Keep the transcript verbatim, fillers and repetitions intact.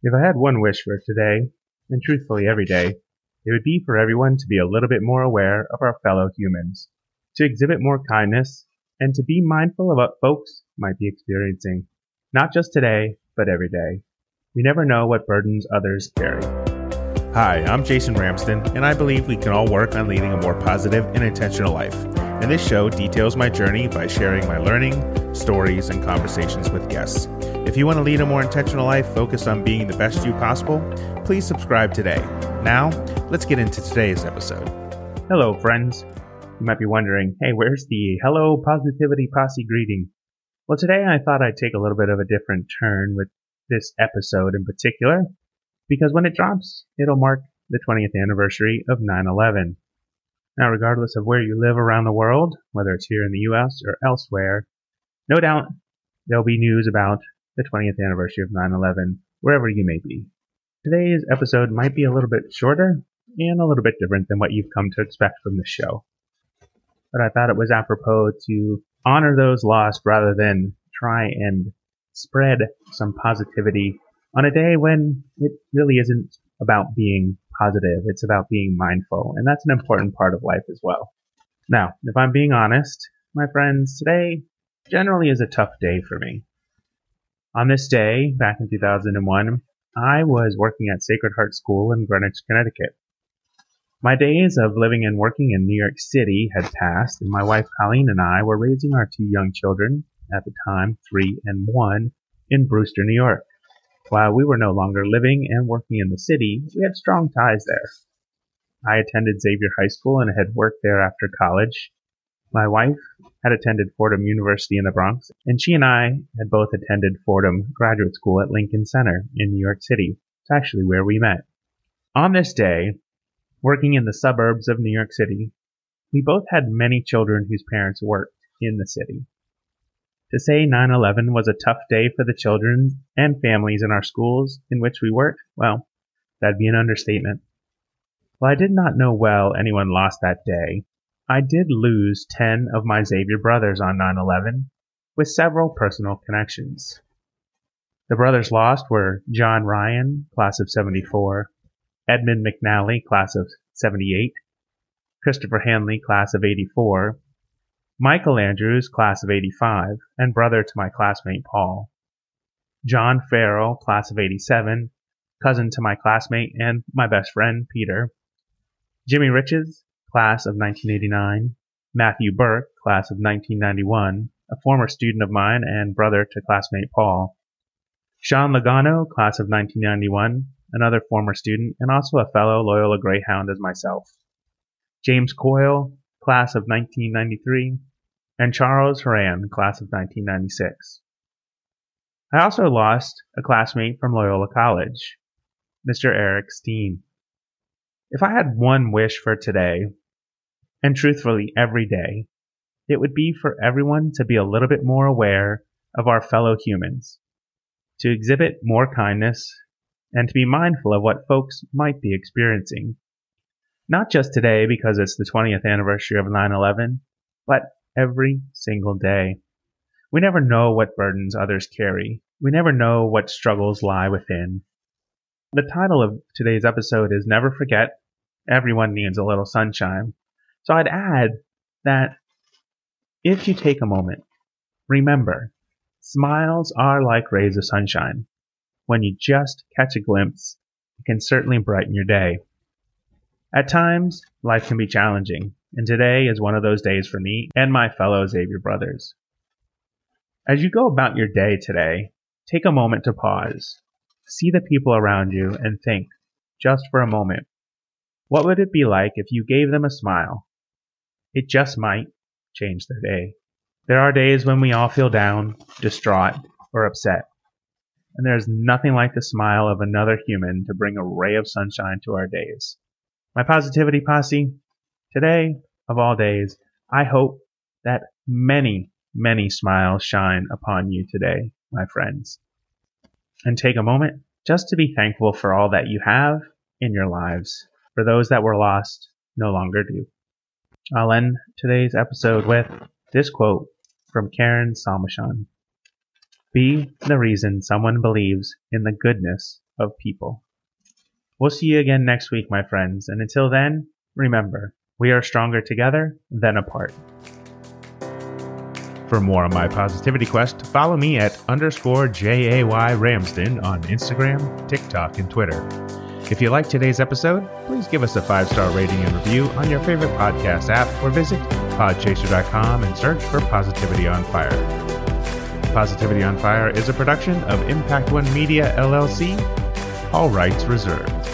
If I had one wish for today, and truthfully every day, it would be for everyone to be a little bit more aware of our fellow humans, to exhibit more kindness, and to be mindful of what folks might be experiencing, not just today, but every day. We never know what burdens others carry. Hi, I'm Jason Ramsden, and I believe we can all work on leading a more positive and intentional life. And this show details my journey by sharing my learning, stories, and conversations with guests. If you want to lead a more intentional life focused on being the best you possible, please subscribe today. Now, let's get into today's episode. Hello, friends. You might be wondering, hey, where's the Hello Positivity Posse greeting? Well, today I thought I'd take a little bit of a different turn with this episode in particular, because when it drops, it'll mark the twentieth anniversary of nine eleven. Now, regardless of where you live around the world, whether it's here in the U S or elsewhere, no doubt there'll be news about the twentieth anniversary of nine eleven, wherever you may be. Today's episode might be a little bit shorter and a little bit different than what you've come to expect from the show. But I thought it was apropos to honor those lost rather than try and spread some positivity on a day when it really isn't about being positive. It's about being mindful, and that's an important part of life as well. Now, if I'm being honest, my friends, today generally is a tough day for me. On this day, back in two thousand one, I was working at Sacred Heart School in Greenwich, Connecticut. My days of living and working in New York City had passed, and my wife Colleen and I were raising our two young children, at the time three and one, in Brewster, New York. While we were no longer living and working in the city, we had strong ties there. I attended Xavier High School and had worked there after college. My wife had attended Fordham University in the Bronx, and she and I had both attended Fordham Graduate School at Lincoln Center in New York City. It's actually where we met. On this day, working in the suburbs of New York City, we both had many children whose parents worked in the city. To say nine eleven was a tough day for the children and families in our schools in which we worked, well, that'd be an understatement. While I did not know well anyone lost that day, I did lose ten of my Xavier brothers on nine eleven, with several personal connections. The brothers lost were John Ryan, class of seventy-four, Edmund McNally, class of seventy-eight, Christopher Hanley, class of eighty-four, Michael Andrews, class of eighty-five, and brother to my classmate Paul, John Farrell, class of eighty-seven, cousin to my classmate and my best friend Peter, Jimmy Riches, class of nineteen eighty-nine, Matthew Burke, class of nineteen ninety-one, a former student of mine and brother to classmate Paul, Sean Logano, class of nineteen ninety-one, another former student, and also a fellow Loyola Greyhound as myself, James Coyle, class of nineteen ninety-three, and Charles Horan, class of nineteen ninety-six. I also lost a classmate from Loyola College, Mister Eric Steen. If I had one wish for today, and truthfully every day, it would be for everyone to be a little bit more aware of our fellow humans, to exhibit more kindness, and to be mindful of what folks might be experiencing. Not just today because it's the twentieth anniversary of nine eleven, but every single day. We never know what burdens others carry. We never know what struggles lie within. The title of today's episode is Never Forget, Everyone Needs a Little Sunshine. So I'd add that if you take a moment, remember, smiles are like rays of sunshine. When you just catch a glimpse, it can certainly brighten your day. At times, life can be challenging, and today is one of those days for me and my fellow Xavier brothers. As you go about your day today, take a moment to pause, see the people around you, and think, just for a moment, what would it be like if you gave them a smile? It just might change their day. There are days when we all feel down, distraught, or upset. And there's nothing like the smile of another human to bring a ray of sunshine to our days. My Positivity Posse, today, of all days, I hope that many, many smiles shine upon you today, my friends. And take a moment just to be thankful for all that you have in your lives, for those that were lost no longer do. I'll end today's episode with this quote from Karen Salmansohn. Be the reason someone believes in the goodness of people. We'll see you again next week, my friends. And until then, remember, we are stronger together than apart. For more on my positivity quest, follow me at underscore J A Y Ramsden on Instagram, TikTok, and Twitter. If you liked today's episode, please give us a five-star rating and review on your favorite podcast app or visit podchaser dot com and search for Positivity on Fire. Positivity on Fire is a production of Impact One Media, L L C. All rights reserved.